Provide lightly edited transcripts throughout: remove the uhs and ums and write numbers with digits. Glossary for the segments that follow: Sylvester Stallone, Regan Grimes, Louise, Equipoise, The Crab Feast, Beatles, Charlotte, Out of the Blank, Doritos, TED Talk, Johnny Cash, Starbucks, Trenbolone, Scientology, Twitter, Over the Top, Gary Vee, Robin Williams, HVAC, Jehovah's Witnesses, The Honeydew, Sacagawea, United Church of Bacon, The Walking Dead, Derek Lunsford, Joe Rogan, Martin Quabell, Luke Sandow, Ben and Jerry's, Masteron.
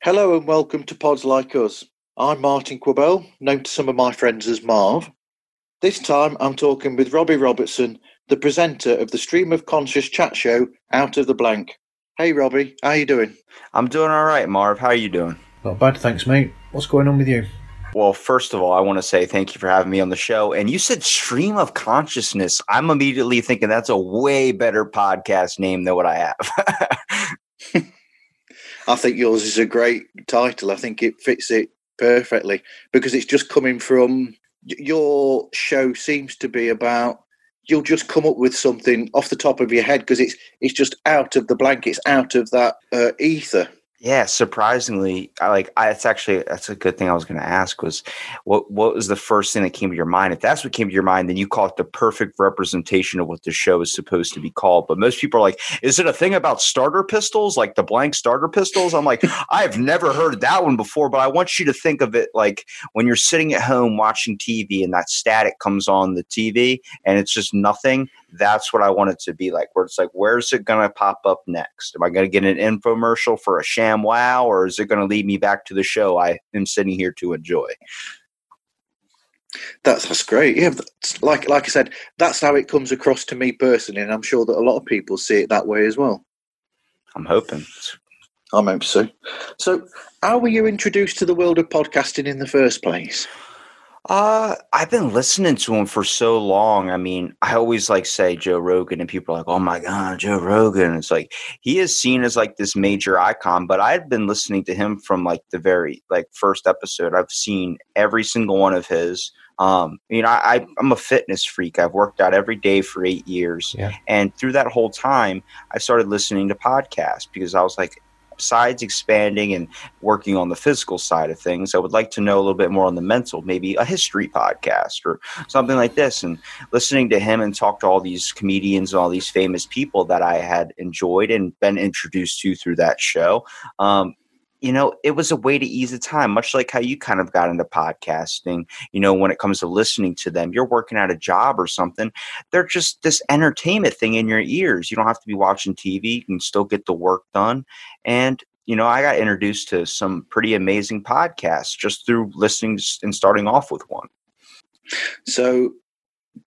Hello and welcome to Pods Like Us. I'm Martin Quabell, known to some of my friends as Marv. This time I'm talking with Robbie Robertson, the presenter of the Stream of Conscious chat show, Out of the Blank. Hey Robbie, how you doing? I'm doing all right, Marv. How are you doing? Not bad, thanks mate. What's going on with you? Well, first of all, I want to say thank you for having me on the show. And you said Stream of Consciousness. I'm immediately thinking that's a way better podcast name than what I have. I think yours is a great title. I think it fits it perfectly because it's just coming from your show seems to be about you'll just come up with something off the top of your head because it's just out of the blank. It's out of that ether. Yeah, surprisingly, that's a good thing I was going to ask was what was the first thing that came to your mind? If that's what came to your mind, then you call it the perfect representation of what the show is supposed to be called. But most people are like, is it a thing about starter pistols, like the blank starter pistols? I'm like, I've never heard that one before, but I want you to think of it like when you're sitting at home watching TV and that static comes on the TV and it's just nothing. That's what I want it to be like, where it's like, where's it going to pop up next? Am I going to get an infomercial for a sham wow, or is it going to lead me back to the show I am sitting here to enjoy? That's great. Yeah, like I said, that's how it comes across to me personally, and I'm sure that a lot of people see it that way as well. I'm hoping. I'm hoping so. So how were you introduced to the world of podcasting in the first place? I've been listening to him for so long. I mean, I always say Joe Rogan and people are like, oh my God, Joe Rogan. It's like, he is seen as like this major icon, but I've been listening to him from like the very first episode. I've seen every single one of his. I'm a fitness freak. I've worked out every day for 8 years. Yeah. And through that whole time, I started listening to podcasts because I was like, besides expanding and working on the physical side of things, I would like to know a little bit more on the mental, maybe a history podcast or something like this. And listening to him and talk to all these comedians and all these famous people that I had enjoyed and been introduced to through that show, it was a way to ease the time, much like how you kind of got into podcasting. You know, when it comes to listening to them, you're working at a job or something. They're just this entertainment thing in your ears. You don't have to be watching TV. You can still get the work done. And, you know, I got introduced to some pretty amazing podcasts just through listening and starting off with one. So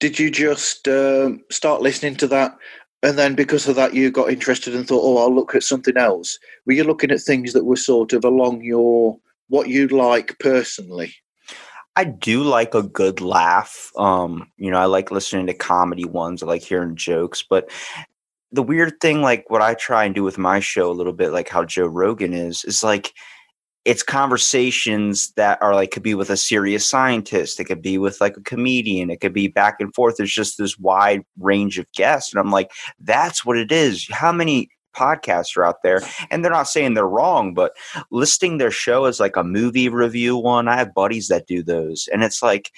did you just start listening to that? And then because of that, you got interested and thought, oh, I'll look at something else. Were you looking at things that were sort of along your what you like personally? I do like a good laugh. I like listening to comedy ones. I like hearing jokes. But the weird thing, like what I try and do with my show a little bit, like how Joe Rogan is like it's conversations that are like could be with a serious scientist. It could be with like a comedian. It could be back and forth. It's just this wide range of guests. And I'm like, that's what it is. How many podcasts are out there? And they're not saying they're wrong, but listing their show as like a movie review one. I have buddies that do those. And it's like,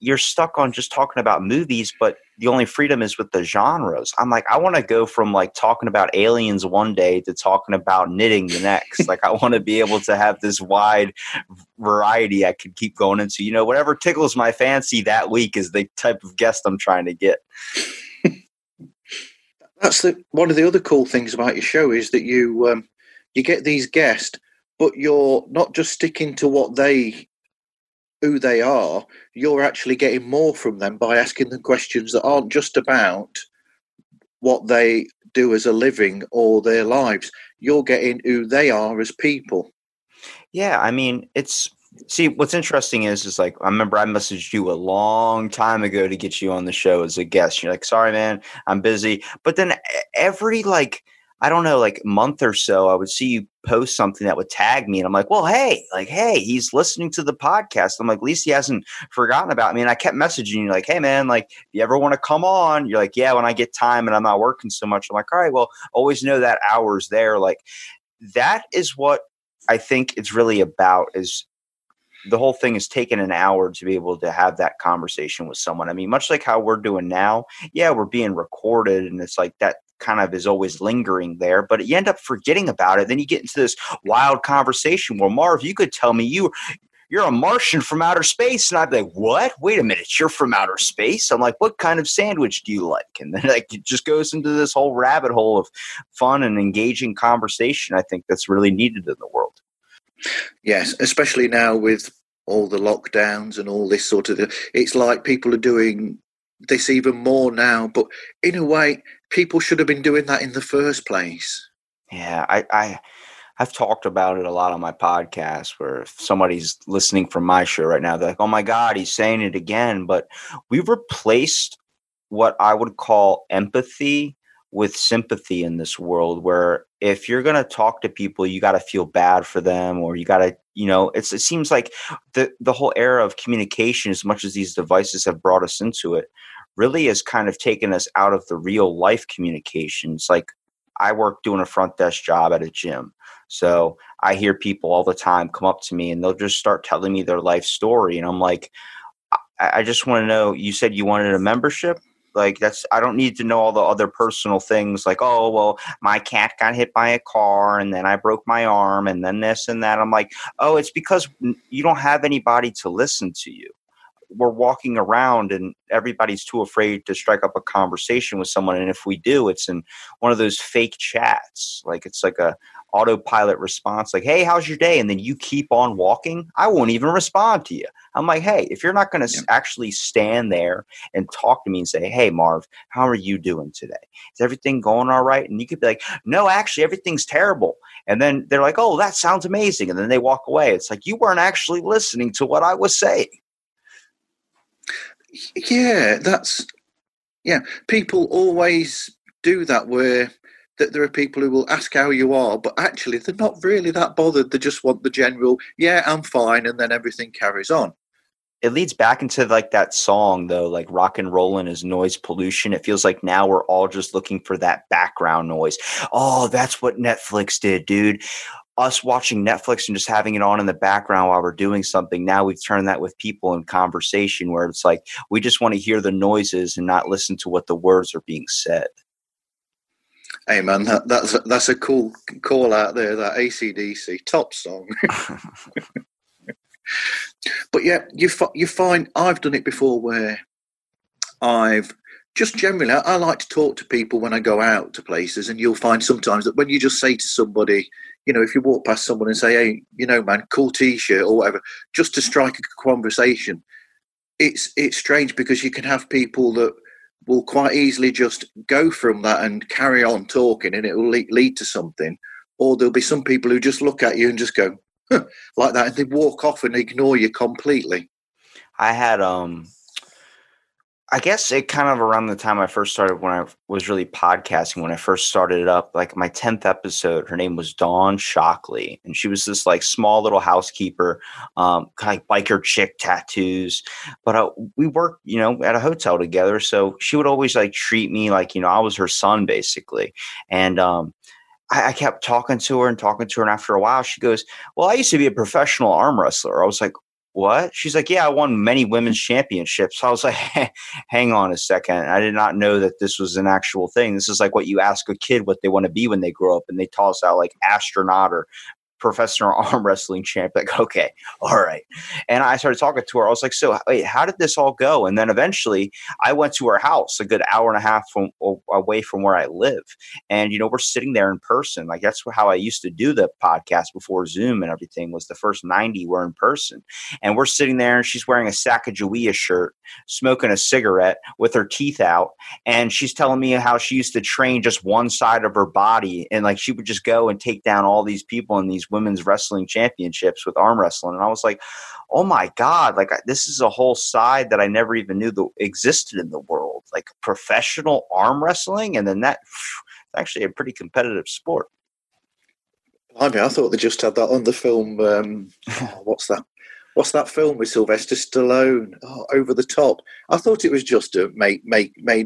you're stuck on just talking about movies, but the only freedom is with the genres. I'm like, I want to go from like talking about aliens one day to talking about knitting the next. Like I want to be able to have this wide variety I could keep going into, you know, whatever tickles my fancy that week is the type of guest I'm trying to get. That's one of the other cool things about your show is that you, you get these guests, but you're not just sticking to who they are, you're actually getting more from them by asking them questions that aren't just about what they do as a living or their lives. You're getting who they are as people. Yeah, I mean, what's interesting is like, I remember I messaged you a long time ago to get you on the show as a guest. You're like, sorry, man, I'm busy. But then every month or so, I would see you post something that would tag me. And I'm like, well, hey, he's listening to the podcast. I'm like, at least he hasn't forgotten about me. And I kept messaging you like, hey, man, like, you ever want to come on? You're like, yeah, when I get time and I'm not working so much. I'm like, all right, well, always know that hour's there. Like, that is what I think it's really about is the whole thing is taking an hour to be able to have that conversation with someone. I mean, much like how we're doing now, yeah, we're being recorded and it's like that kind of is always lingering there, but you end up forgetting about it. Then you get into this wild conversation where Marv, you could tell me you're a Martian from outer space. And I'd be like, what? Wait a minute. You're from outer space. I'm like, what kind of sandwich do you like? And then it just goes into this whole rabbit hole of fun and engaging conversation. I think that's really needed in the world. Yes, especially now with all the lockdowns and all this sort of, it's like people are doing this even more now, but in a way people should have been doing that in the first place. Yeah, I've talked about it a lot on my podcast, where if somebody's listening from my show right now, they're like, oh my God, he's saying it again. But we've replaced what I would call empathy with sympathy in this world, where if you're going to talk to people, you got to feel bad for them, or you got to, you know, it seems like the whole era of communication, as much as these devices have brought us into it, really has kind of taken us out of the real life communications. Like, I work doing a front desk job at a gym. So I hear people all the time come up to me and they'll just start telling me their life story. And I'm like, I just want to know, you said you wanted a membership? Like, that's, I don't need to know all the other personal things, like, oh, well, my cat got hit by a car and then I broke my arm and then this and that. I'm like, oh, it's because you don't have anybody to listen to you. We're walking around and everybody's too afraid to strike up a conversation with someone. And if we do, it's in one of those fake chats. Like, it's like a autopilot response, like, hey, how's your day? And then you keep on walking. I won't even respond to you. I'm like, hey, if you're not going to actually stand there and talk to me and say, hey, Marv, how are you doing today? Is everything going all right? And you could be like, no, actually, everything's terrible. And then they're like, oh, that sounds amazing. And then they walk away. It's like, you weren't actually listening to what I was saying. Yeah, people always do that, where that there are people who will ask how you are, but actually they're not really that bothered. They just want the general, yeah, I'm fine, and then everything carries on. It leads back into like that song though, like rock and rollin' is noise pollution. It feels like now we're all just looking for that background noise. Oh, that's what Netflix did, dude. Us watching Netflix and just having it on in the background while we're doing something. Now we've turned that with people in conversation, where it's like, we just want to hear the noises and not listen to what the words are being said. Hey man, that's a cool call out there, that AC/DC top song. But yeah, you find, I've done it before where I've just generally, I like to talk to people when I go out to places, and you'll find sometimes that when you just say to somebody, you know, if you walk past someone and say, hey, you know, man, cool T-shirt or whatever, just to strike a conversation, it's strange because you can have people that will quite easily just go from that and carry on talking, and it will lead to something. Or there'll be some people who just look at you and just go, huh, like that, and they walk off and ignore you completely. I had, I guess it kind of around the time I first started, when I was really podcasting, when I first started it up, like my 10th episode, her name was Dawn Shockley. And she was this like small little housekeeper, kind of like biker chick tattoos. But we worked, you know, at a hotel together. So she would always like treat me like, you know, I was her son basically. And, I kept talking to her. And after a while she goes, well, I used to be a professional arm wrestler. I was like, what? She's like, yeah, I won many women's championships. I was like, hang on a second. I did not know that this was an actual thing. This is like what you ask a kid what they want to be when they grow up, and they toss out like astronaut or professional arm wrestling champ. Like, okay, all right. And I started talking to her. I was like, so wait, how did this all go? And then eventually I went to her house a good hour and a half away from where I live. And, you know, we're sitting there in person. Like, that's how I used to do the podcast before Zoom and everything, was the first 90 were in person. And we're sitting there and she's wearing a Sacagawea shirt, smoking a cigarette with her teeth out. And she's telling me how she used to train just one side of her body. And like, she would just go and take down all these people in these women's wrestling championships with arm wrestling. And I was like, oh my God, like this is a whole side that I never even knew that existed in the world, like professional arm wrestling. And then that's actually a pretty competitive sport. I mean, I thought they just had that on the film. What's that film with Sylvester Stallone? Oh, Over the Top. I thought it was just a made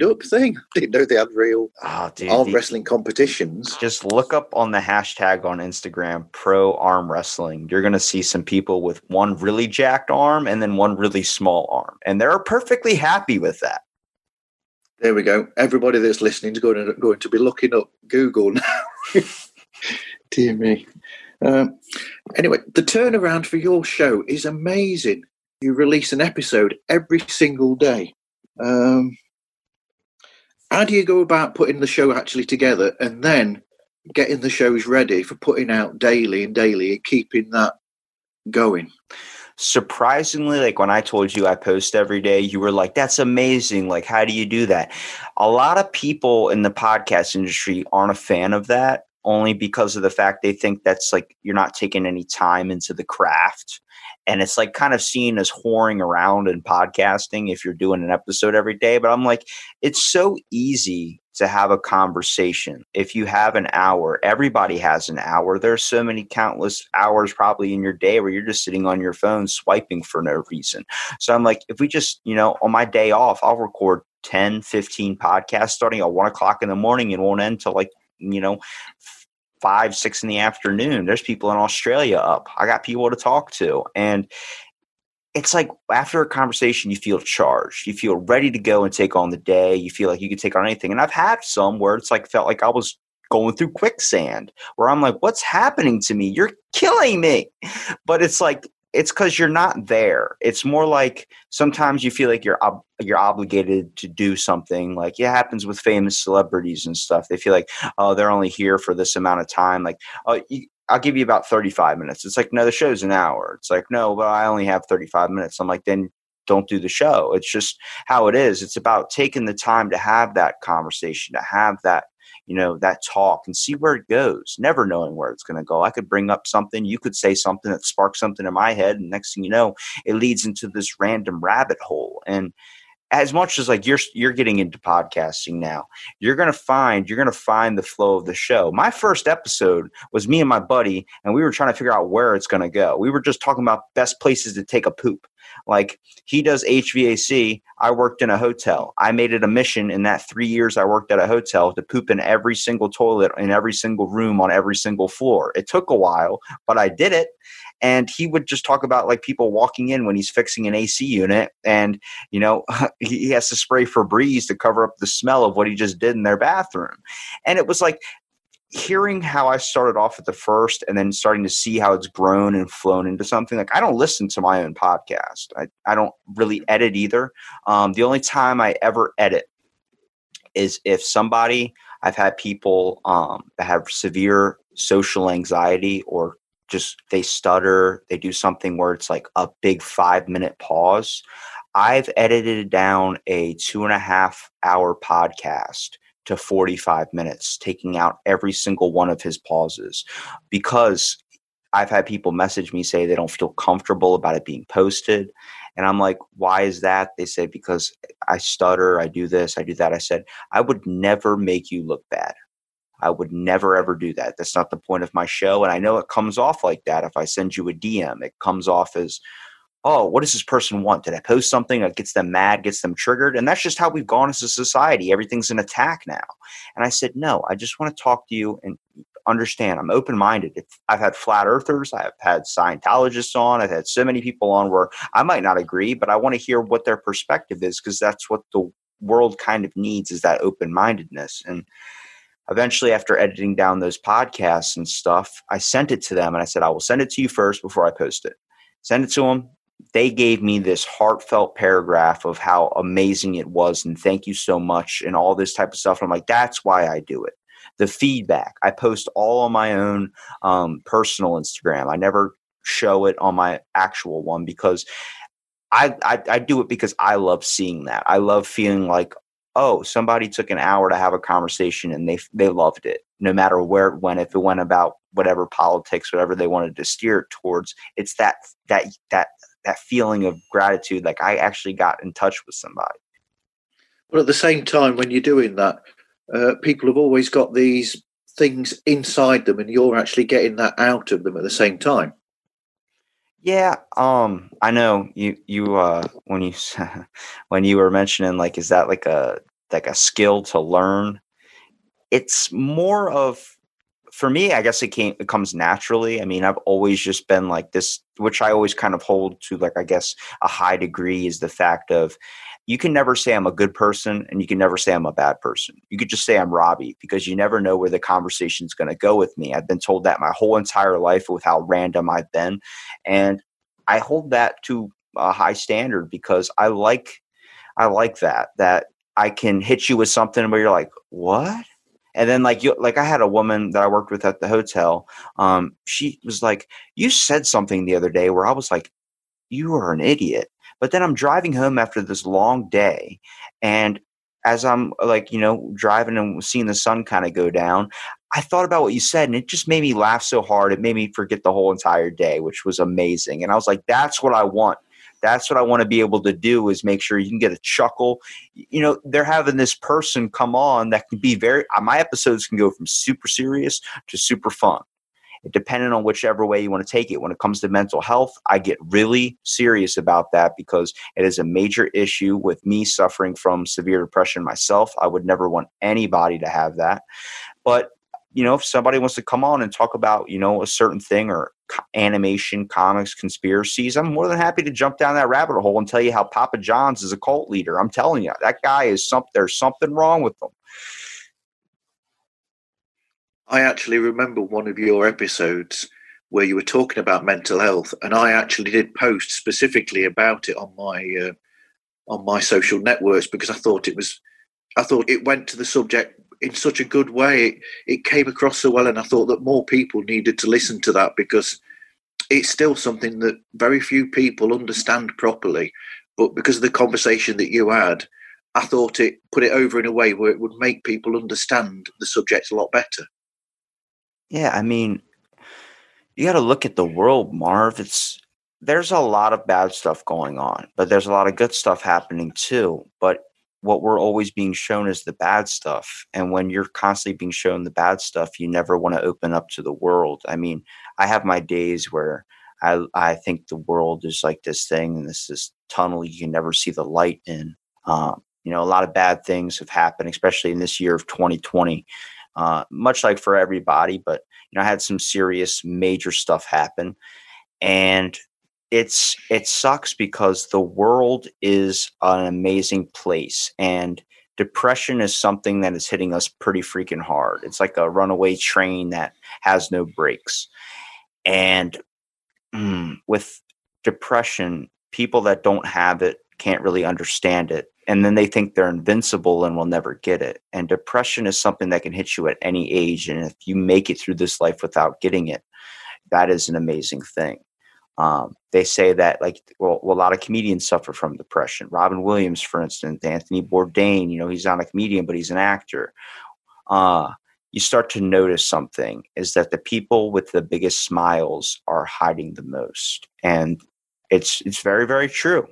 up thing. I didn't know they had real arm wrestling competitions. Just look up on the hashtag on Instagram, pro arm wrestling. You're going to see some people with one really jacked arm and then one really small arm. And they're perfectly happy with that. There we go. Everybody that's listening is going to be looking up Google now. Dear me. Anyway, the turnaround for your show is amazing. You release an episode every single day. How do you go about putting the show actually together and then getting the shows ready for putting out daily and keeping that going. Surprisingly, like when I told you I post every day, you were like, that's amazing. Like, how do you do that? A lot of people in the podcast industry aren't a fan of that only because of the fact they think that's like, you're not taking any time into the craft. And it's like kind of seen as whoring around in podcasting if you're doing an episode every day. But I'm like, it's so easy to have a conversation. If you have an hour, everybody has an hour. There's so many countless hours probably in your day where you're just sitting on your phone swiping for no reason. So I'm like, if we just, you know, on my day off, I'll record 10, 15 podcasts starting at 1 o'clock in the morning and won't end till like, you know, 5, 6 in the afternoon. There's people in Australia up. I got people to talk to. And it's like after a conversation, you feel charged. You feel ready to go and take on the day. You feel like you can take on anything. And I've had some where it's like felt like I was going through quicksand where I'm like, what's happening to me? You're killing me. But it's like, it's because you're not there. It's more like sometimes you feel like you're obligated to do something. Like it happens with famous celebrities and stuff. They feel like, oh, they're only here for this amount of time. Like, oh, I'll give you about 35 minutes. It's like, no, the show's an hour. It's like, no, but I only have 35 minutes. I'm like, then don't do the show. It's just how it is. It's about taking the time to have that conversation, to have that, you know, that talk and see where it goes, never knowing where it's going to go. I could bring up something. You could say something that sparks something in my head. And next thing you know, it leads into this random rabbit hole. And as much as like you're getting into podcasting now, you're going to find the flow of the show. My first episode was me and my buddy, and we were trying to figure out where it's going to go. We were just talking about best places to take a poop. Like he does HVAC. I worked in a hotel. I made it a mission in that 3 years I worked at a hotel to poop in every single toilet, in every single room, on every single floor. It took a while, but I did it. And he would just talk about like people walking in when he's fixing an AC unit and, you know, he has to spray Febreze to cover up the smell of what he just did in their bathroom. And it was like hearing how I started off at the first and then starting to see how it's grown and flown into something. Like I don't listen to my own podcast. I don't really edit either. The only time I ever edit is if somebody, I've had people that have severe social anxiety or just they stutter, they do something where it's like a big 5-minute pause. I've edited down a 2.5-hour podcast to 45 minutes, taking out every single one of his pauses because I've had people message me say they don't feel comfortable about it being posted. And I'm like, why is that? They say, because I stutter, I do this, I do that. I said, I would never make you look bad. I would never, ever do that. That's not the point of my show. And I know it comes off like that. If I send you a DM, it comes off as, oh, what does this person want? Did I post something that gets them mad, gets them triggered? And that's just how we've gone as a society. Everything's an attack now. And I said, no, I just want to talk to you and understand. I'm open-minded. I've had flat earthers. I've had Scientologists on. I've had so many people on where I might not agree, but I want to hear what their perspective is because that's what the world kind of needs is that open-mindedness. And eventually, after editing down those podcasts and stuff, I sent it to them and I said, I will send it to you first before I post it. Send it to them. They gave me this heartfelt paragraph of how amazing it was and thank you so much and all this type of stuff. And I'm like, that's why I do it. The feedback. I post all on my own personal Instagram. I never show it on my actual one because I do it because I love seeing that. I love feeling like, oh, somebody took an hour to have a conversation and they loved it. No matter where it went, if it went about whatever politics, whatever they wanted to steer it towards, it's that feeling of gratitude, like I actually got in touch with somebody. But at the same time, when you're doing that, people have always got these things inside them and you're actually getting that out of them at the same time. Yeah. I know you, when you were mentioning, like, is that like a skill to learn? It's more of, for me, I guess it comes naturally. I mean, I've always just been like this, which I always kind of hold to, like, I guess a high degree is the fact of you can never say I'm a good person and you can never say I'm a bad person. You could just say I'm Robbie because you never know where the conversation's going to go with me. I've been told that my whole entire life with how random I've been. And I hold that to a high standard because I like that I can hit you with something where you're like, what? And then I had a woman that I worked with at the hotel. She was like, you said something the other day where I was like, you are an idiot. But then I'm driving home after this long day, and as I'm driving and seeing the sun kind of go down, I thought about what you said, and it just made me laugh so hard. It made me forget the whole entire day, which was amazing. And I was like, that's what I want. That's what I want to be able to do, is make sure you can get a chuckle. You know, they're having this person come on that can be my episodes can go from super serious to super fun, depending on whichever way you want to take it. When it comes to mental health, I get really serious about that because it is a major issue with me suffering from severe depression myself. I would never want anybody to have that. But, you know, if somebody wants to come on and talk about, you know, a certain thing or animation, comics, conspiracies, I'm more than happy to jump down that rabbit hole and tell you how Papa John's is a cult leader. I'm telling you, that guy is something, there's something wrong with them. I actually remember one of your episodes where you were talking about mental health, and I actually did post specifically about it on my social networks because I thought it went to the subject in such a good way. It came across so well, and I thought that more people needed to listen to that because it's still something that very few people understand properly. But because of the conversation that you had, I thought it put it over in a way where it would make people understand the subject a lot better. Yeah, I mean, you got to look at the world, Marv. There's a lot of bad stuff going on, but there's a lot of good stuff happening too. But what we're always being shown is the bad stuff. And when you're constantly being shown the bad stuff, you never want to open up to the world. I mean, I have my days where I think the world is like this thing, and this tunnel you can never see the light in. A lot of bad things have happened, especially in this year of 2020. Much like for everybody, but I had some serious major stuff happen, and it sucks because the world is an amazing place, and depression is something that is hitting us pretty freaking hard. It's like a runaway train that has no brakes. And with depression, people that don't have it can't really understand it. And then they think they're invincible and will never get it. And depression is something that can hit you at any age. And if you make it through this life without getting it, that is an amazing thing. They say that a lot of comedians suffer from depression. Robin Williams, for instance, Anthony Bourdain, he's not a comedian, but he's an actor. You start to notice something is that the people with the biggest smiles are hiding the most. And it's very, very true.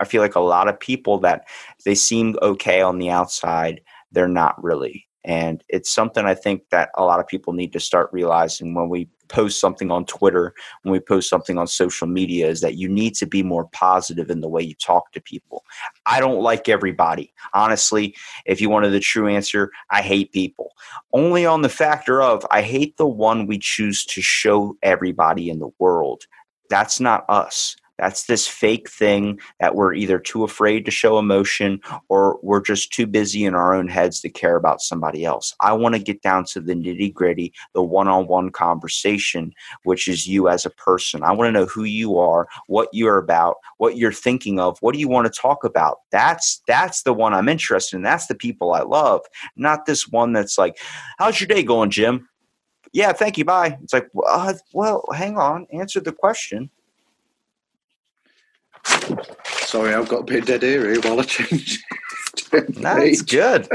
I feel like a lot of people that they seem okay on the outside, they're not really. And it's something I think that a lot of people need to start realizing when we post something on Twitter, when we post something on social media, is that you need to be more positive in the way you talk to people. I don't like everybody. Honestly, if you wanted the true answer, I hate people. Only on the factor of I hate the one we choose to show everybody in the world. That's not us. That's this fake thing that we're either too afraid to show emotion or we're just too busy in our own heads to care about somebody else. I want to get down to the nitty gritty, the one-on-one conversation, which is you as a person. I want to know who you are, what you're about, what you're thinking of. What do you want to talk about? That's the one I'm interested in. That's the people I love, not this one that's like, how's your day going, Jim? Yeah, thank you. Bye. It's like, well, hang on. Answer the question. Sorry, I've got a bit dead ear here while I change. That's good.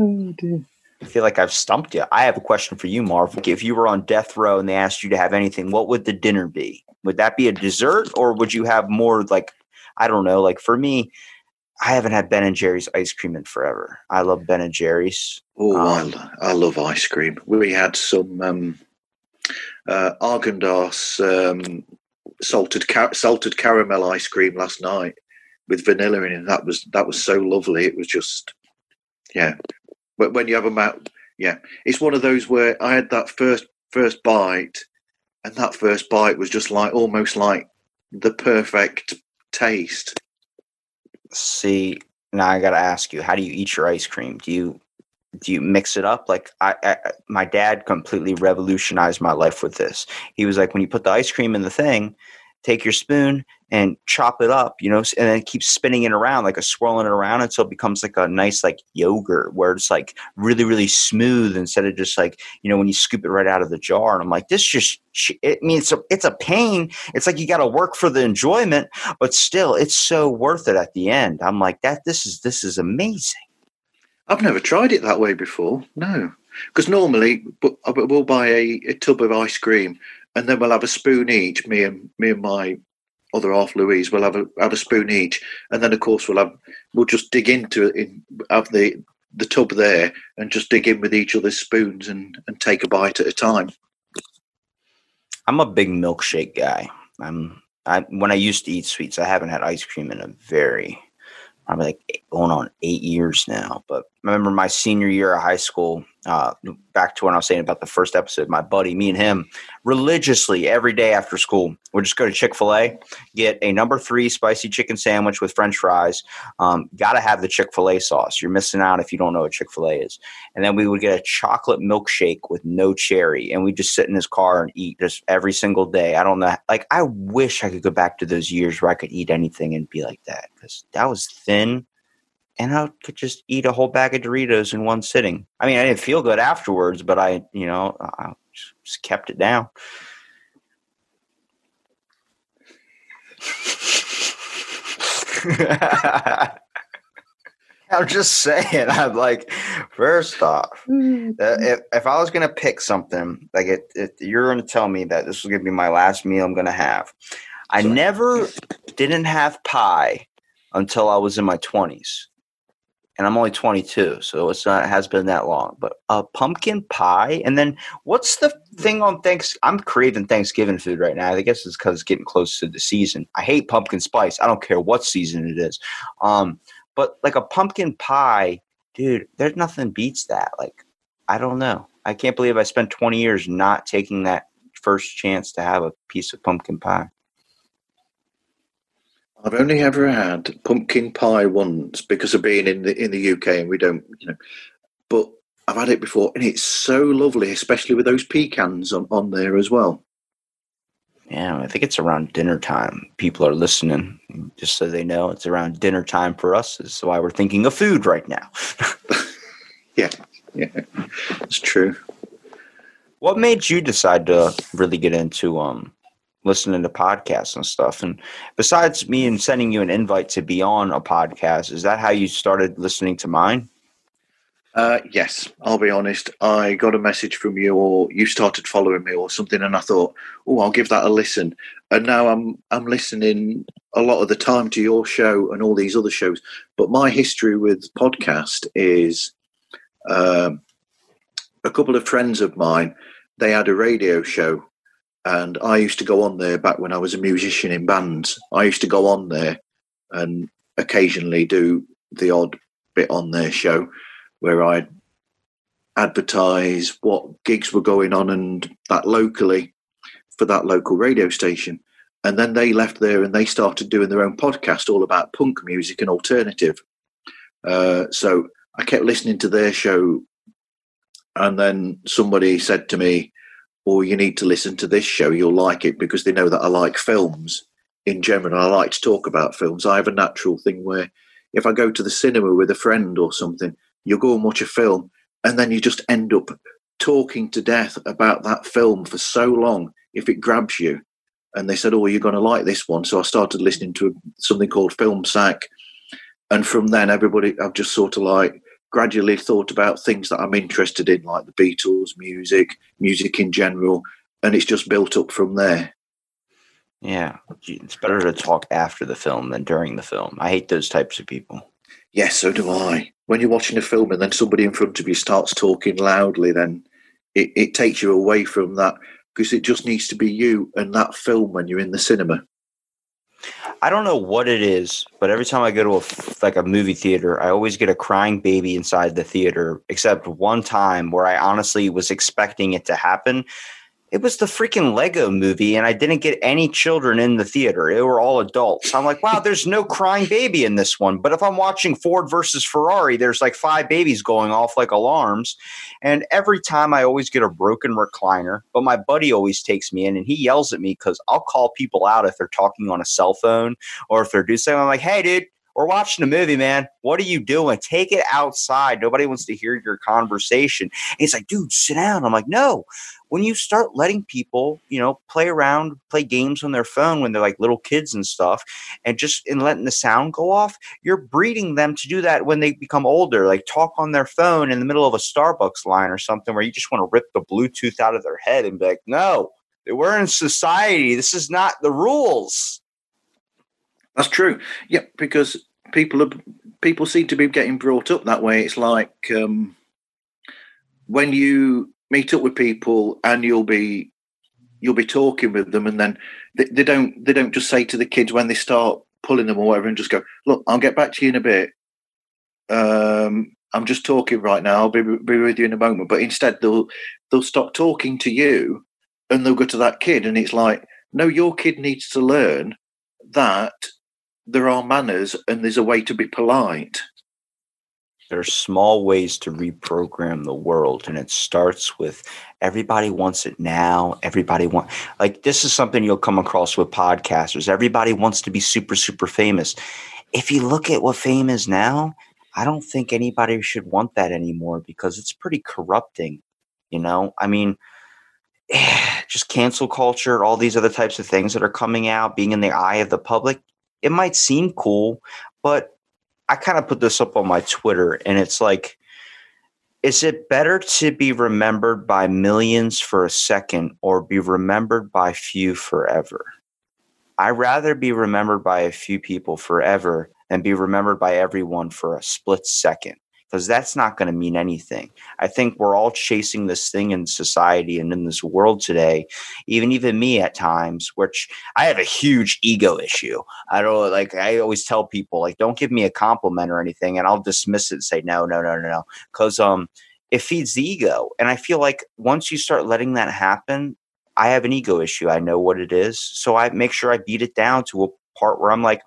Oh, dear. I feel like I've stumped you. I have a question for you, Marv. If you were on death row and they asked you to have anything, what would the dinner be? Would that be a dessert, or would you have more I don't know. For me, I haven't had Ben and Jerry's ice cream in forever. I love Ben and Jerry's. Oh, I love ice cream. We had some Argandos salted caramel ice cream last night with vanilla in it. That was so lovely. It was just, yeah. But when you have it's one of those where I had that first bite, and that first bite was just almost like the perfect taste. See, now I got to ask you, how do you eat your ice cream? Do you mix it up? My dad completely revolutionized my life with this. He was like, when you put the ice cream in the thing, take your spoon and chop it up, you know, and then keep spinning it around, like a swirling it around until it becomes like a nice, like yogurt where it's like really, really smooth instead of just like, you know, when you scoop it right out of the jar. And I'm like, this just, I mean, it's a pain. It's like, you got to work for the enjoyment, but still it's so worth it at the end. I'm like that. This is amazing. I've never tried it that way before. No, because normally we'll buy a tub of ice cream and then we'll have a spoon each. Me and my other half, Louise, we'll have a spoon each, and then of course we'll just dig into it, have the tub there, and just dig in with each other's spoons and take a bite at a time. I'm a big milkshake guy. When I used to eat sweets, I haven't had ice cream in probably like going on 8 years now. But I remember my senior year of high school, back to when I was saying about the first episode, my buddy, me and him, religiously every day after school, we'll just go to Chick-fil-A, get a No. 3 spicy chicken sandwich with French fries. Got to have the Chick-fil-A sauce. You're missing out if you don't know what Chick-fil-A is. And then we would get a chocolate milkshake with no cherry. And we just sit in his car and eat just every single day. I don't know. Like, I wish I could go back to those years where I could eat anything and be like that, because that was thin. And I could just eat a whole bag of Doritos in one sitting. I mean, I didn't feel good afterwards, but I just kept it down. I'm just saying. I'm like, first off, if I was going to pick something, like if you're going to tell me that this was going to be my last meal I'm going to have, I never didn't have pie until I was in my 20s. And I'm only 22, so it has been that long. But a pumpkin pie, and then what's the thing on Thanksgiving? I'm craving Thanksgiving food right now. I guess it's because it's getting close to the season. I hate pumpkin spice. I don't care what season it is. But like a pumpkin pie, dude, there's nothing beats that. Like, I don't know. I can't believe I spent 20 years not taking that first chance to have a piece of pumpkin pie. I've only ever had pumpkin pie once because of being in the UK, and we don't, you know. But I've had it before, and it's so lovely, especially with those pecans on there as well. Yeah, I think it's around dinner time. People are listening, just so they know it's around dinner time for us. This is why we're thinking of food right now. Yeah, it's true. What made you decide to really get into listening to podcasts and stuff? And besides me and sending you an invite to be on a podcast, is that how you started listening to mine? Yes, I'll be honest. I got a message from you, or you started following me or something, and I thought, oh, I'll give that a listen. And now I'm listening a lot of the time to your show and all these other shows. But my history with podcast is a couple of friends of mine, they had a radio show. And I used to go on there back when I was a musician in bands. I used to go on there and occasionally do the odd bit on their show where I'd advertise what gigs were going on and that locally for that local radio station. And then they left there and they started doing their own podcast all about punk music and alternative. So I kept listening to their show. And then somebody said to me, or you need to listen to this show, you'll like it, because they know that I like films in general. I like to talk about films. I have a natural thing where if I go to the cinema with a friend or something, you'll go and watch a film and then you just end up talking to death about that film for so long if it grabs you. And they said, oh, you're going to like this one. So I started listening to something called Film Sack. And from then, I've just sort of like gradually thought about things that I'm interested in, like the Beatles, music in general, and it's just built up from there. Yeah, it's better to talk after the film than during the film. I hate those types of people. Yeah, so do I. When you're watching a film and then somebody in front of you starts talking loudly, then it takes you away from that, because it just needs to be you and that film when you're in the cinema. I don't know what it is, but every time I go to a movie theater, I always get a crying baby inside the theater, except one time where I honestly was expecting it to happen. It was the freaking Lego movie, and I didn't get any children in the theater. They were all adults. I'm like, wow, there's no crying baby in this one. But if I'm watching Ford versus Ferrari, there's like 5 babies going off like alarms. And every time I always get a broken recliner, but my buddy always takes me in and he yells at me because I'll call people out if they're talking on a cell phone or if they're doing something. I'm like, hey, dude, we're watching a movie, man. What are you doing? Take it outside. Nobody wants to hear your conversation. And he's like, dude, sit down. I'm like, no. When you start letting people, you know, play around, play games on their phone when they're like little kids and stuff, and just in letting the sound go off, you're breeding them to do that when they become older, like talk on their phone in the middle of a Starbucks line or something where you just want to rip the Bluetooth out of their head and be like, no, we're in society. This is not the rules. That's true. Yeah, because people seem to be getting brought up that way. It's like when you meet up with people and you'll be talking with them, and then they don't just say to the kids when they start pulling them or whatever, and just go, look, I'll get back to you in a bit. I'm just talking right now. I'll be with you in a moment. But instead, they'll stop talking to you, and they'll go to that kid, and it's like, no, your kid needs to learn that there are manners and there's a way to be polite. There's small ways to reprogram the world, and it starts with everybody wants it now. Everybody wants, like, this is something you'll come across with podcasters. Everybody wants to be super, super famous. If you look at what fame is now, I don't think anybody should want that anymore because it's pretty corrupting. You know, I mean, just cancel culture, all these other types of things that are coming out, being in the eye of the public. It might seem cool, but I kind of put this up on my Twitter, and it's like, is it better to be remembered by millions for a second or be remembered by few forever? I'd rather be remembered by a few people forever than be remembered by everyone for a split second, because that's not going to mean anything. I think we're all chasing this thing in society and in this world today, even me at times, which I have a huge ego issue. I always tell people, like, don't give me a compliment or anything, and I'll dismiss it and say, no, because it feeds the ego. And I feel like once you start letting that happen, I have an ego issue. I know what it is. So I make sure I beat it down to a part where I'm like,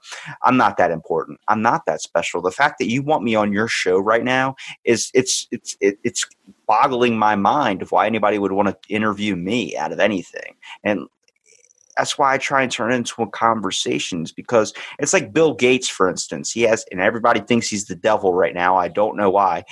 I'm not that important. I'm not that special. The fact that you want me on your show right now is boggling my mind of why anybody would want to interview me out of anything. And that's why I try and turn it into conversations, because it's like Bill Gates, for instance. He has, and everybody thinks he's the devil right now. I don't know why.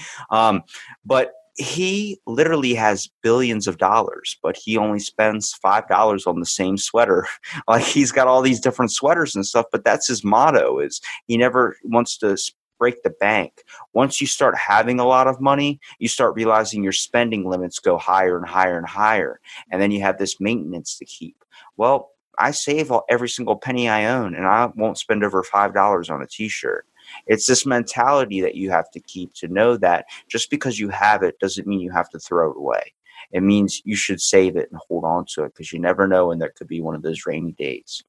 But he literally has billions of dollars, but he only spends $5 on the same sweater. Like, he's got all these different sweaters and stuff, but that's his motto, is he never wants to break the bank. Once you start having a lot of money, you start realizing your spending limits go higher and higher and higher. And then you have this maintenance to keep. Well, I save every single penny I own, and I won't spend over $5 on a t-shirt. It's this mentality that you have to keep to know that just because you have it doesn't mean you have to throw it away. It means you should save it and hold on to it, because you never know when there could be one of those rainy days.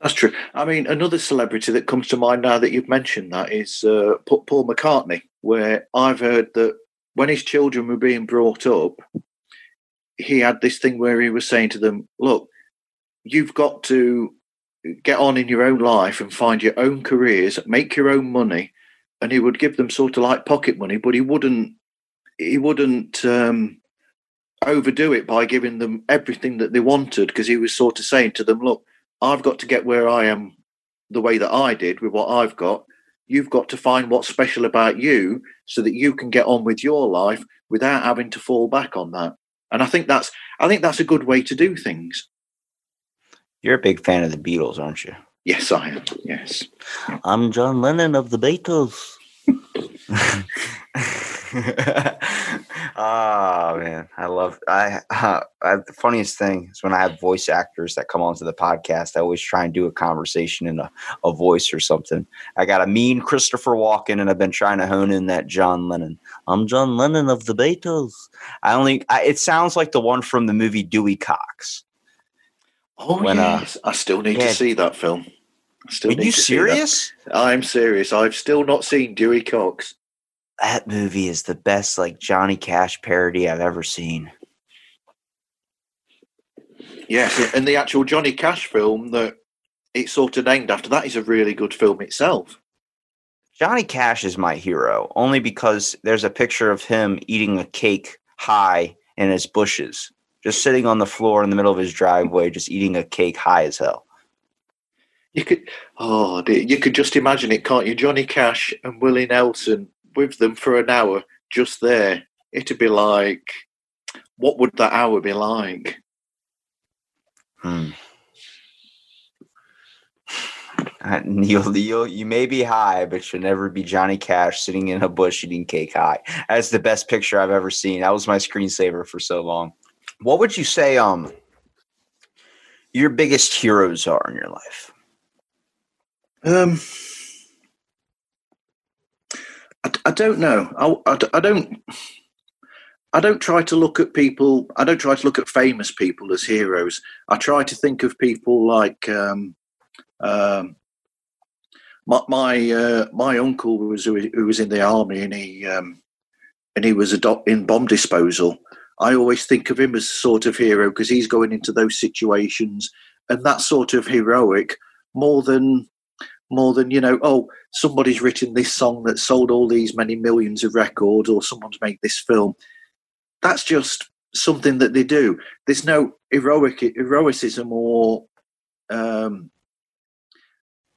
That's true. I mean, another celebrity that comes to mind now that you've mentioned that is Paul McCartney, where I've heard that when his children were being brought up, he had this thing where he was saying to them, look, you've got to get on in your own life and find your own careers, make your own money. And he would give them sort of like pocket money, but he wouldn't overdo it by giving them everything that they wanted, because he was sort of saying to them, look, I've got to get where I am the way that I did with what I've got. You've got to find what's special about you so that you can get on with your life without having to fall back on that. And I think that's a good way to do things. You're a big fan of the Beatles, aren't you? Yes, I am. Yes. I'm John Lennon of the Beatles. Oh, man. I love – the funniest thing is when I have voice actors that come onto the podcast, I always try and do a conversation in a voice or something. I got a mean Christopher Walken, and I've been trying to hone in that John Lennon. I'm John Lennon of the Beatles. It sounds like the one from the movie Dewey Cox. Oh, yes. I still need to see that film. Are you serious? I'm serious. I've still not seen Dewey Cox. That movie is the best, like, Johnny Cash parody I've ever seen. Yes, and the actual Johnny Cash film that it's sort of named after that is a really good film itself. Johnny Cash is my hero, only because there's a picture of him eating a cake high in his bushes, just sitting on the floor in the middle of his driveway, just eating a cake high as hell. You could, oh, dear, you could just imagine it, can't you? Johnny Cash and Willie Nelson with them for an hour, just there. It'd be like, what would that hour be like? You may be high, but you'll never be Johnny Cash sitting in a bush eating cake high. That's the best picture I've ever seen. That was my screensaver for so long. What would you say your biggest heroes are in your life? I don't know. I don't try to look at people. I don't try to look at famous people as heroes. I try to think of people like my uncle who was in the army, and he was in bomb disposal. I always think of him as sort of hero because he's going into those situations, and that's sort of heroic more than, you know, oh, somebody's written this song that sold all these many millions of records, or someone's made this film. That's just something that they do. There's no heroism or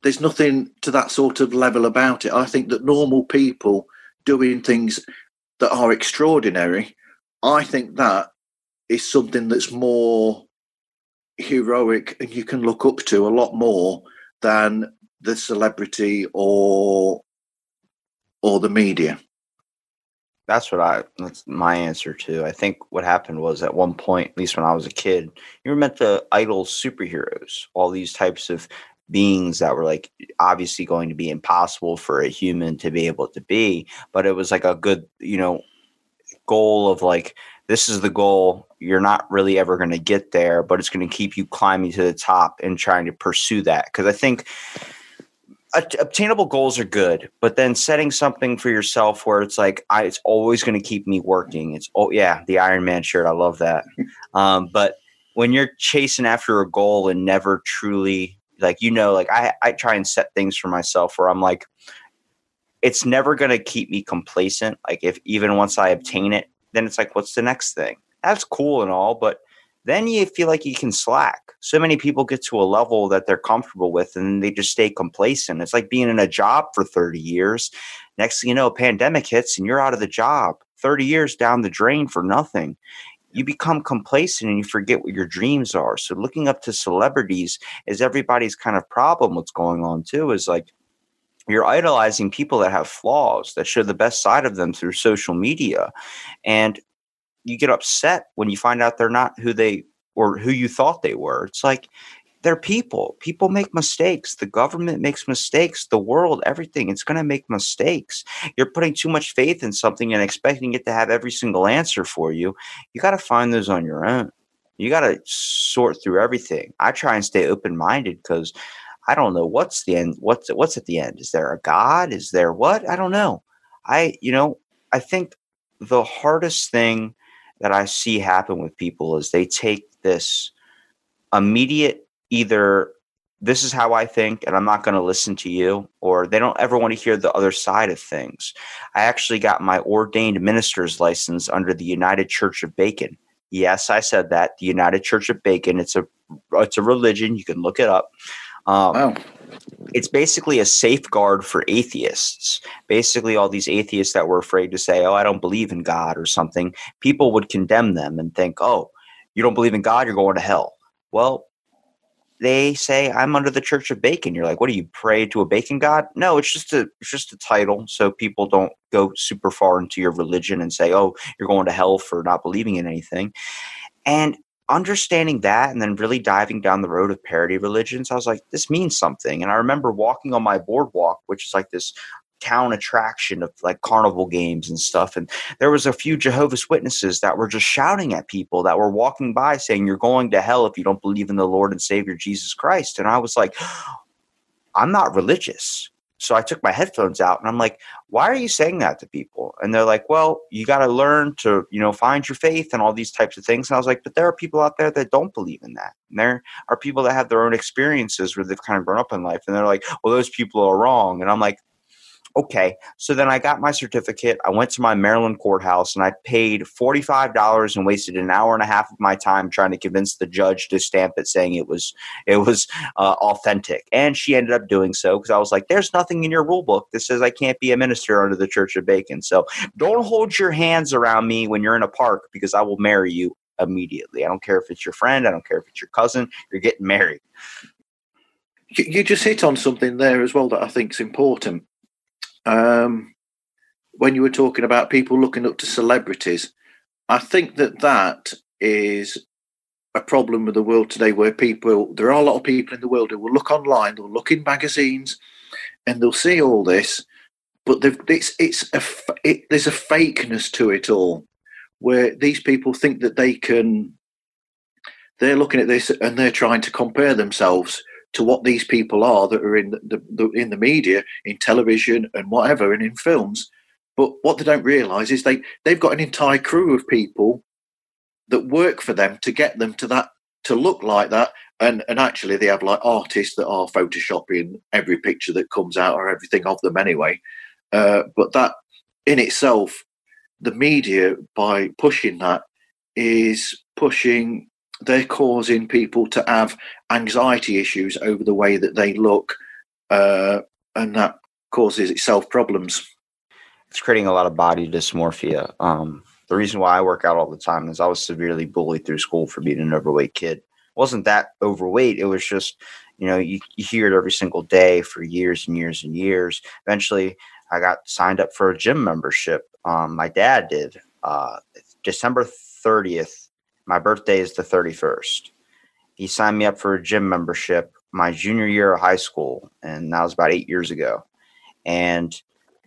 there's nothing to that sort of level about it. I think that normal people doing things that are extraordinary, I think that is something that's more heroic and you can look up to a lot more than the celebrity or the media. That's my answer too. I think what happened was at one point, at least when I was a kid, you were meant to idol superheroes, all these types of beings that were like obviously going to be impossible for a human to be able to be, but it was like a good, you know, goal of like, this is the goal. You're not really ever going to get there, but it's going to keep you climbing to the top and trying to pursue that. Because I think obtainable goals are good, but then setting something for yourself where it's like, it's always going to keep me working. It's, oh yeah, the Iron Man shirt. I love that. But when you're chasing after a goal and never truly like, you know, like I try and set things for myself where I'm like, it's never going to keep me complacent. Like if even once I obtain it, then it's like, what's the next thing? That's cool and all, but then you feel like you can slack. So many people get to a level that they're comfortable with and they just stay complacent. It's like being in a job for 30 years. Next thing you know, a pandemic hits and you're out of the job. 30 years down the drain for nothing. You become complacent and you forget what your dreams are. So looking up to celebrities is everybody's kind of problem. What's going on too is like, you're idolizing people that have flaws, that show the best side of them through social media. And you get upset when you find out they're not who they or who you thought they were. It's like they're people. People make mistakes. The government makes mistakes. The world, everything. It's going to make mistakes. You're putting too much faith in something and expecting it to have every single answer for you. You got to find those on your own. You got to sort through everything. I try and stay open-minded because I don't know what's the end. What's at the end? Is there a God? Is there what? I don't know. I think the hardest thing that I see happen with people is they take this immediate either this is how I think and I'm not going to listen to you, or they don't ever want to hear the other side of things. I actually got my ordained minister's license under the United Church of Bacon. Yes, I said that. The United Church of Bacon. It's a religion. You can look it up. Wow. It's basically a safeguard for atheists. Basically, all these atheists that were afraid to say, oh, I don't believe in God or something, people would condemn them and think, oh, you don't believe in God, you're going to hell. Well, they say, I'm under the Church of Bacon. You're like, what, do you pray to a bacon god? No, it's just a title. So people don't go super far into your religion and say, oh, you're going to hell for not believing in anything. And understanding that and then really diving down the road of parody religions, I was like, this means something. And I remember walking on my boardwalk, which is like this town attraction of like carnival games and stuff. And there was a few Jehovah's Witnesses that were just shouting at people that were walking by saying, you're going to hell if you don't believe in the Lord and Savior Jesus Christ. And I was like, I'm not religious. So I took my headphones out and I'm like, why are you saying that to people? And they're like, well, you got to learn to, you know, find your faith and all these types of things. And I was like, but there are people out there that don't believe in that. And there are people that have their own experiences where they've kind of grown up in life. And they're like, well, those people are wrong. And I'm like, okay. So then I got my certificate. I went to my Maryland courthouse and I paid $45 and wasted an hour and a half of my time trying to convince the judge to stamp it saying it was authentic. And she ended up doing so because I was like, there's nothing in your rule book that says I can't be a minister under the Church of Bacon. So don't hold your hands around me when you're in a park because I will marry you immediately. I don't care if it's your friend. I don't care if it's your cousin. You're getting married. You just hit on something there as well that I think is important. When you were talking about people looking up to celebrities, I think that is a problem with the world today where there are a lot of people in the world who will look online, they'll look in magazines and they'll see all this, but there's a fakeness to it all where these people think that they're looking at this and they're trying to compare themselves to what these people are that are in the media, in television and whatever, and in films. But what they don't realise is they've got an entire crew of people that work for them to get them to that, to look like that. And actually they have like artists that are photoshopping every picture that comes out or everything of them anyway. But that in itself, the media, by pushing that, is pushing... they're causing people to have anxiety issues over the way that they look, and that causes itself problems. It's creating a lot of body dysmorphia. The reason why I work out all the time is I was severely bullied through school for being an overweight kid. I wasn't that overweight. It was just, you know, you hear it every single day for years and years and years. Eventually, I got signed up for a gym membership. My dad did. December 30th. My birthday is the 31st. He signed me up for a gym membership my junior year of high school, and that was about 8 years ago. And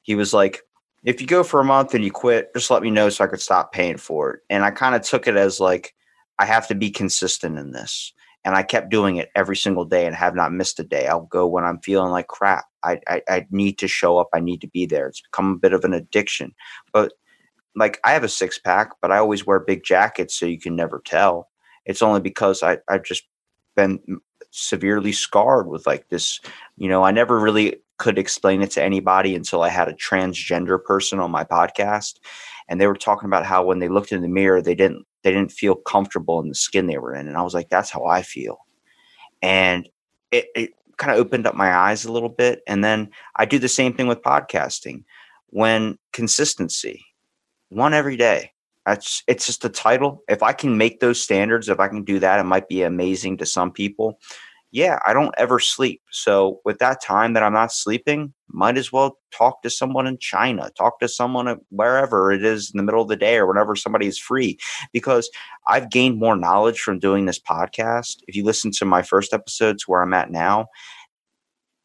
he was like, if you go for a month and you quit, just let me know so I could stop paying for it. And I kind of took it as like, I have to be consistent in this. And I kept doing it every single day and have not missed a day. I'll go when I'm feeling like crap. I need to show up. I need to be there. It's become a bit of an addiction. But like, I have a six pack, but I always wear big jackets so you can never tell. It's only because I've just been severely scarred with like this, you know, I never really could explain it to anybody until I had a transgender person on my podcast. And they were talking about how when they looked in the mirror, they didn't feel comfortable in the skin they were in. And I was like, that's how I feel. And it kind of opened up my eyes a little bit. And then I do the same thing with podcasting. When consistency, one every day. It's just the title. If I can make those standards, if I can do that, it might be amazing to some people. Yeah, I don't ever sleep. So with that time that I'm not sleeping, might as well talk to someone in China, talk to someone wherever it is in the middle of the day or whenever somebody is free, because I've gained more knowledge from doing this podcast. If you listen to my first episode to where I'm at now,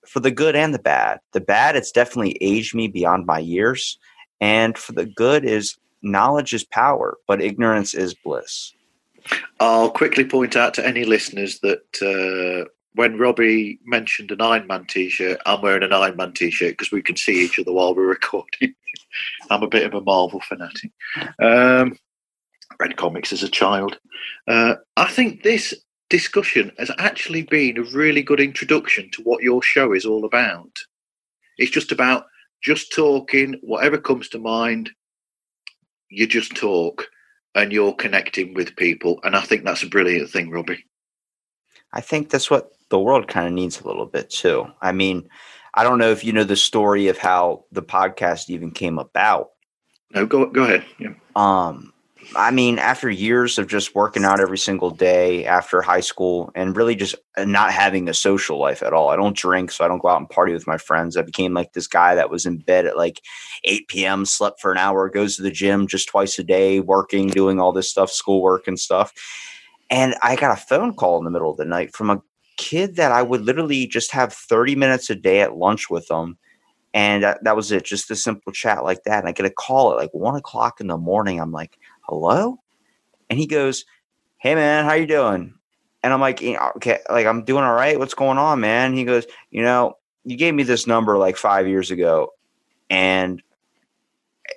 for the good and the bad, it's definitely aged me beyond my years. And for the good is knowledge is power, but ignorance is bliss. I'll quickly point out to any listeners that when Robbie mentioned an Iron Man t-shirt, I'm wearing an Iron Man t-shirt because we can see each other while we're recording. I'm a bit of a Marvel fanatic. Read comics as a child. I think this discussion has actually been a really good introduction to what your show is all about. It's just talking, whatever comes to mind, you just talk and you're connecting with people. And I think that's a brilliant thing, Robbie. I think that's what the world kind of needs a little bit too. I mean, I don't know if you know the story of how the podcast even came about. No, go ahead. Yeah. I mean, after years of just working out every single day after high school and really just not having a social life at all. I don't drink, so I don't go out and party with my friends. I became like this guy that was in bed at like 8 p.m., slept for an hour, goes to the gym just twice a day, working, doing all this stuff, schoolwork and stuff. And I got a phone call in the middle of the night from a kid that I would literally just have 30 minutes a day at lunch with them. And that was it, just a simple chat like that. And I get a call at like 1 o'clock in the morning. I'm like, hello? And he goes, hey man, how you doing? And I'm like, okay, like I'm doing all right. What's going on, man? He goes, you know, you gave me this number like 5 years ago, and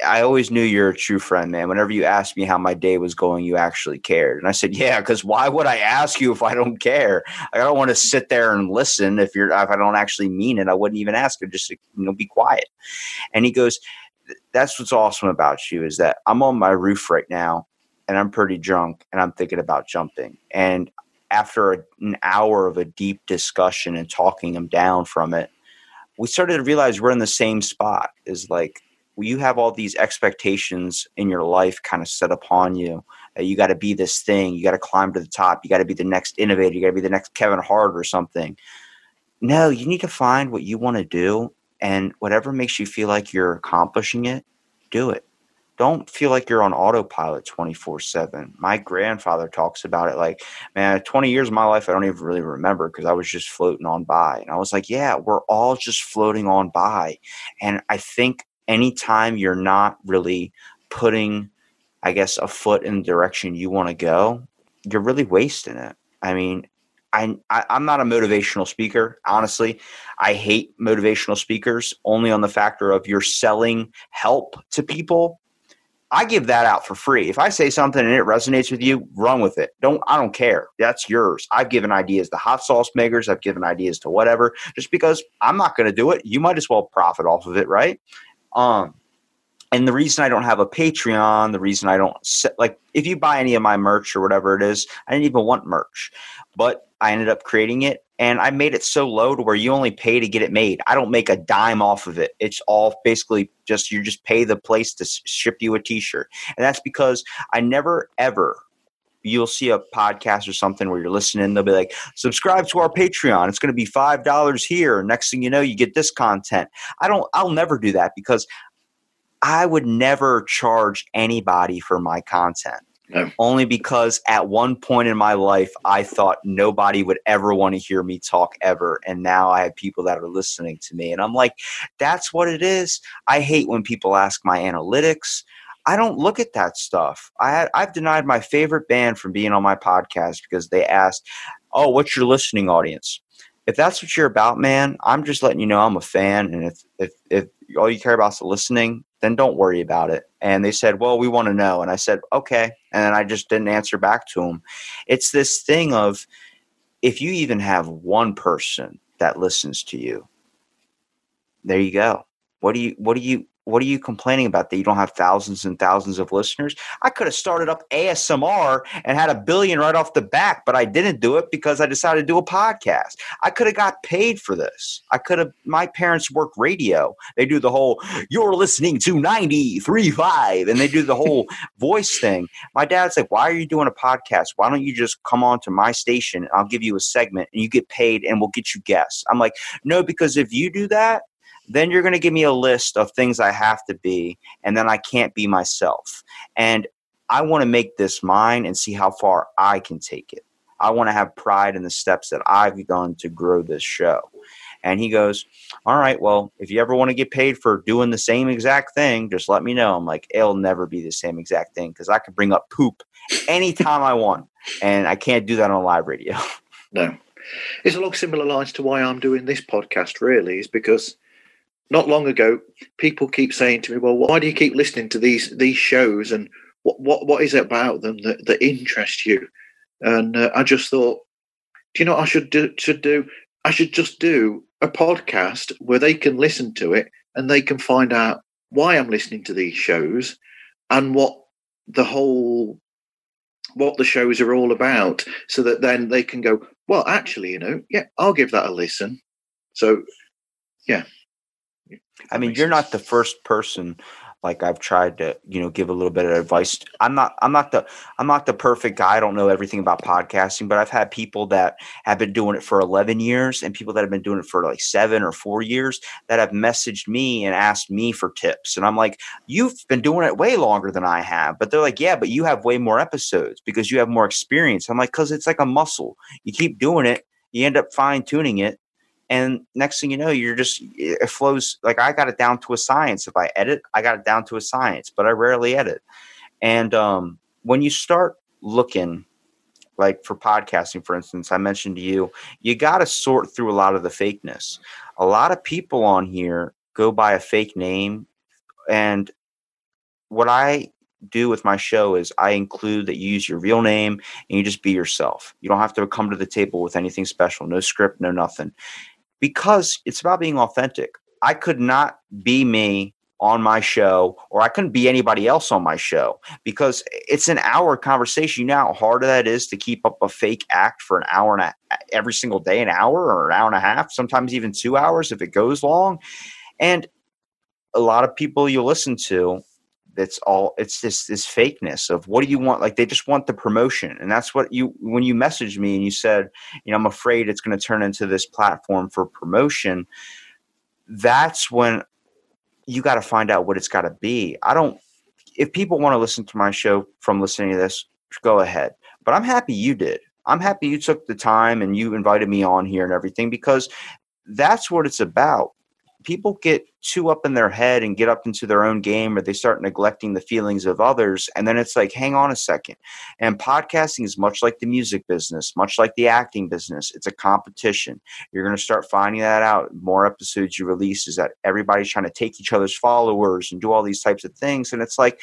I always knew you're a true friend, man. Whenever you asked me how my day was going, you actually cared. And I said, yeah, because why would I ask you if I don't care? I don't want to sit there and listen. If I don't actually mean it, I wouldn't even ask her. Just, be quiet. And he goes, that's what's awesome about you is that I'm on my roof right now and I'm pretty drunk and I'm thinking about jumping. And after an hour of a deep discussion and talking him down from it, we started to realize we're in the same spot. Is like, you have all these expectations in your life kind of set upon you. You got to be this thing. You got to climb to the top. You got to be the next innovator. You got to be the next Kevin Hart or something. No, you need to find what you want to do, and whatever makes you feel like you're accomplishing it, do it. Don't feel like you're on autopilot 24/7. My grandfather talks about it like, man, 20 years of my life, I don't even really remember because I was just floating on by. And I was like, yeah, we're all just floating on by. And I think anytime you're not really putting, I guess, a foot in the direction you want to go, you're really wasting it. I mean, I'm not a motivational speaker. Honestly, I hate motivational speakers only on the factor of you're selling help to people. I give that out for free. If I say something and it resonates with you, run with it. I don't care. That's yours. I've given ideas to hot sauce makers. I've given ideas to whatever. Just because I'm not going to do it, you might as well profit off of it, right? And the reason I don't have a Patreon, the reason I don't – like if you buy any of my merch or whatever it is, I didn't even want merch. But I ended up creating it, and I made it so low to where you only pay to get it made. I don't make a dime off of it. It's all basically just – you just pay the place to ship you a T-shirt. And that's because I never ever – you'll see a podcast or something where you're listening, they'll be like, subscribe to our Patreon. It's going to be $5 here. Next thing you know, you get this content. I'll never do that because I would never charge anybody for my content. No. Only because at one point in my life, I thought nobody would ever want to hear me talk ever. And now I have people that are listening to me. And I'm like, that's what it is. I hate when people ask my analytics. I don't look at that stuff. I've denied my favorite band from being on my podcast because they asked, oh, what's your listening audience? If that's what you're about, man, I'm just letting you know I'm a fan. And if all you care about is the listening, then don't worry about it. And they said, well, we want to know. And I said, okay. And then I just didn't answer back to them. It's this thing of if you even have one person that listens to you, there you go. What are you complaining about that you don't have thousands and thousands of listeners? I could have started up ASMR and had 1 billion right off the back, but I didn't do it because I decided to do a podcast. I could have got paid for this. My parents work radio. They do the whole, you're listening to 93.5, and they do the whole voice thing. My dad's like, why are you doing a podcast? Why don't you just come on to my station and I'll give you a segment and you get paid and we'll get you guests. I'm like, no, because if you do that, then you're going to give me a list of things I have to be, and then I can't be myself. And I want to make this mine and see how far I can take it. I want to have pride in the steps that I've done to grow this show. And he goes, all right, well, if you ever want to get paid for doing the same exact thing, just let me know. I'm like, it'll never be the same exact thing because I could bring up poop anytime I want, and I can't do that on live radio. No. It's along similar lines to why I'm doing this podcast, really, is because not long ago, people keep saying to me, well, why do you keep listening to these shows, and what is it about them that interests you? And I just thought, do you know what I should do? I should just do a podcast where they can listen to it and they can find out why I'm listening to these shows and what the shows are all about, so that then they can go, well, actually, yeah, I'll give that a listen. So, yeah. I mean, you're not the first person like I've tried to, give a little bit of advice. I'm not the perfect guy. I don't know everything about podcasting, but I've had people that have been doing it for 11 years and people that have been doing it for like 7 or 4 years that have messaged me and asked me for tips. And I'm like, you've been doing it way longer than I have. But they're like, yeah, but you have way more episodes because you have more experience. I'm like, because it's like a muscle. You keep doing it. You end up fine tuning it. And next thing you know, it flows. Like I got it down to a science. If I edit, I got it down to a science, but I rarely edit. And when you start looking, like for podcasting, for instance, I mentioned to you, you got to sort through a lot of the fakeness. a lot of people on here go by a fake name. And what I do with my show is I include that you use your real name and you just be yourself. You don't have to come to the table with anything special, no script, no nothing, because it's about being authentic. I could not be me on my show, or I couldn't be anybody else on my show, because it's an hour conversation. You know how hard that is to keep up a fake act for an hour and every single day, an hour or an hour and a half, sometimes even 2 hours if it goes long. And a lot of people you listen to, that's all, it's this fakeness of what do you want? Like, they just want the promotion. And that's what you, when you messaged me and you said, you know, I'm afraid it's going to turn into this platform for promotion. That's when you got to find out what it's got to be. If people want to listen to my show from listening to this, go ahead. But I'm happy you did. I'm happy you took the time and you invited me on here and everything, because that's what it's about. People get too up in their head and get up into their own game, or they start neglecting the feelings of others. And then it's like, hang on a second. And podcasting is much like the music business, much like the acting business. It's a competition. You're going to start finding that out. More episodes you release is that everybody's trying to take each other's followers and do all these types of things. And it's like,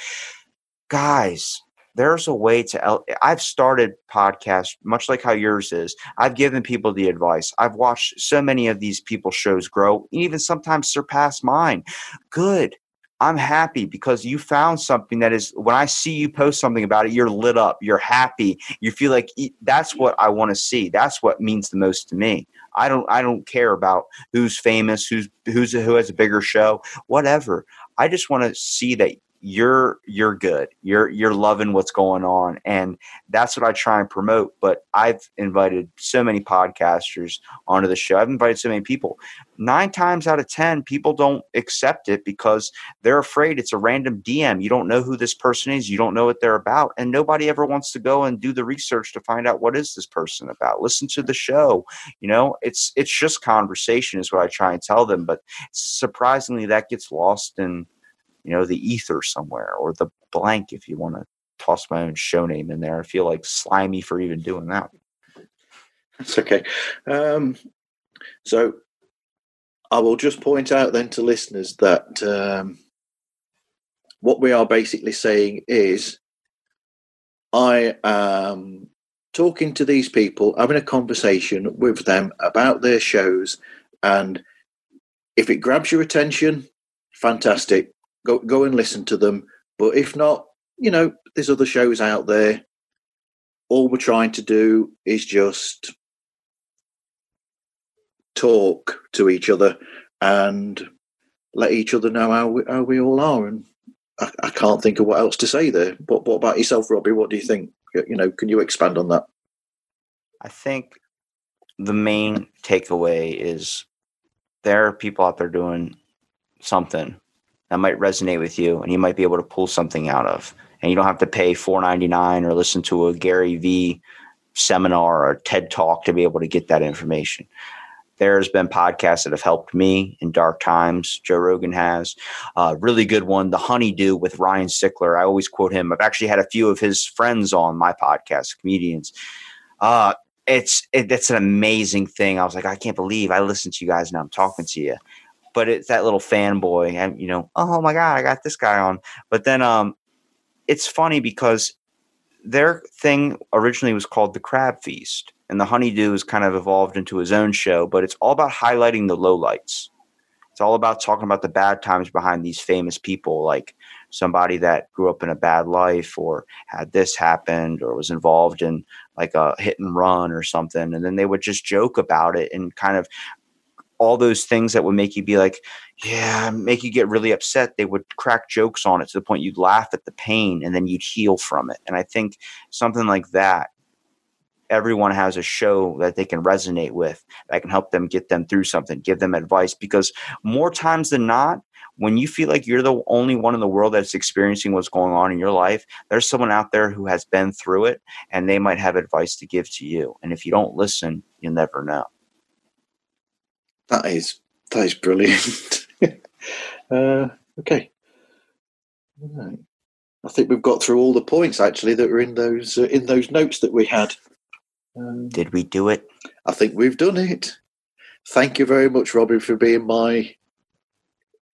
guys, there's a way to – I've started podcasts much like how yours is. I've given people the advice. I've watched so many of these people's shows grow, even sometimes surpass mine. Good. I'm happy because you found something that is – when I see you post something about it, you're lit up. You're happy. You feel like that's what I want to see. That's what means the most to me. I don't care about who's famous, who has a bigger show, whatever. I just want to see that you're good. You're loving what's going on. And that's what I try and promote. But I've invited so many podcasters onto the show. I've invited so many people. 9 times out of 10, people don't accept it because they're afraid it's a random DM. You don't know who this person is. You don't know what they're about. And nobody ever wants to go and do the research to find out what is this person about. Listen to the show. You know, it's just conversation is what I try and tell them. But surprisingly, that gets lost in, you know, the ether somewhere, or the blank, if you want to toss my own show name in there. I feel like slimy for even doing that. That's okay. So I will just point out then to listeners that what we are basically saying is I am talking to these people, having a conversation with them about their shows. And if it grabs your attention, fantastic. Go and listen to them. But if not, you know, there's other shows out there. All we're trying to do is just talk to each other and let each other know how we all are. And I can't think of what else to say there. But what about yourself, Robbie? What do you think? You know, can you expand on that? I think the main takeaway is there are people out there doing something that might resonate with you, and you might be able to pull something out of. And you don't have to pay $4.99 or listen to a Gary Vee seminar or TED Talk to be able to get that information. There's been podcasts that have helped me in dark times. Joe Rogan has a really good one, The Honeydew with Ryan Sickler. I always quote him. I've actually had a few of his friends on my podcast, comedians. That's an amazing thing. I was like, I can't believe I listened to you guys and I'm talking to you. But it's that little fanboy and, you know, oh my God, I got this guy on. But then it's funny because their thing originally was called The Crab Feast, and The Honeydew has kind of evolved into his own show, but it's all about highlighting the lowlights. It's all about talking about the bad times behind these famous people, like somebody that grew up in a bad life or had this happened or was involved in like a hit and run or something. And then they would just joke about it and kind of all those things that would make you be like, yeah, make you get really upset. They would crack jokes on it to the point you'd laugh at the pain and then you'd heal from it. And I think something like that, everyone has a show that they can resonate with that can help them get them through something, give them advice. Because more times than not, when you feel like you're the only one in the world that's experiencing what's going on in your life, there's someone out there who has been through it and they might have advice to give to you. And if you don't listen, you'll never know. That is brilliant. Okay. All right. I think we've got through all the points actually that were in those notes that we had. Did we do it? I think we've done it. Thank you very much, Robbie, for being my,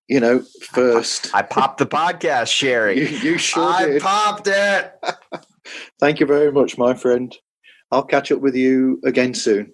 you know, first. I popped the podcast, Sherry. You sure did. I popped it. Thank you very much, my friend. I'll catch up with you again soon.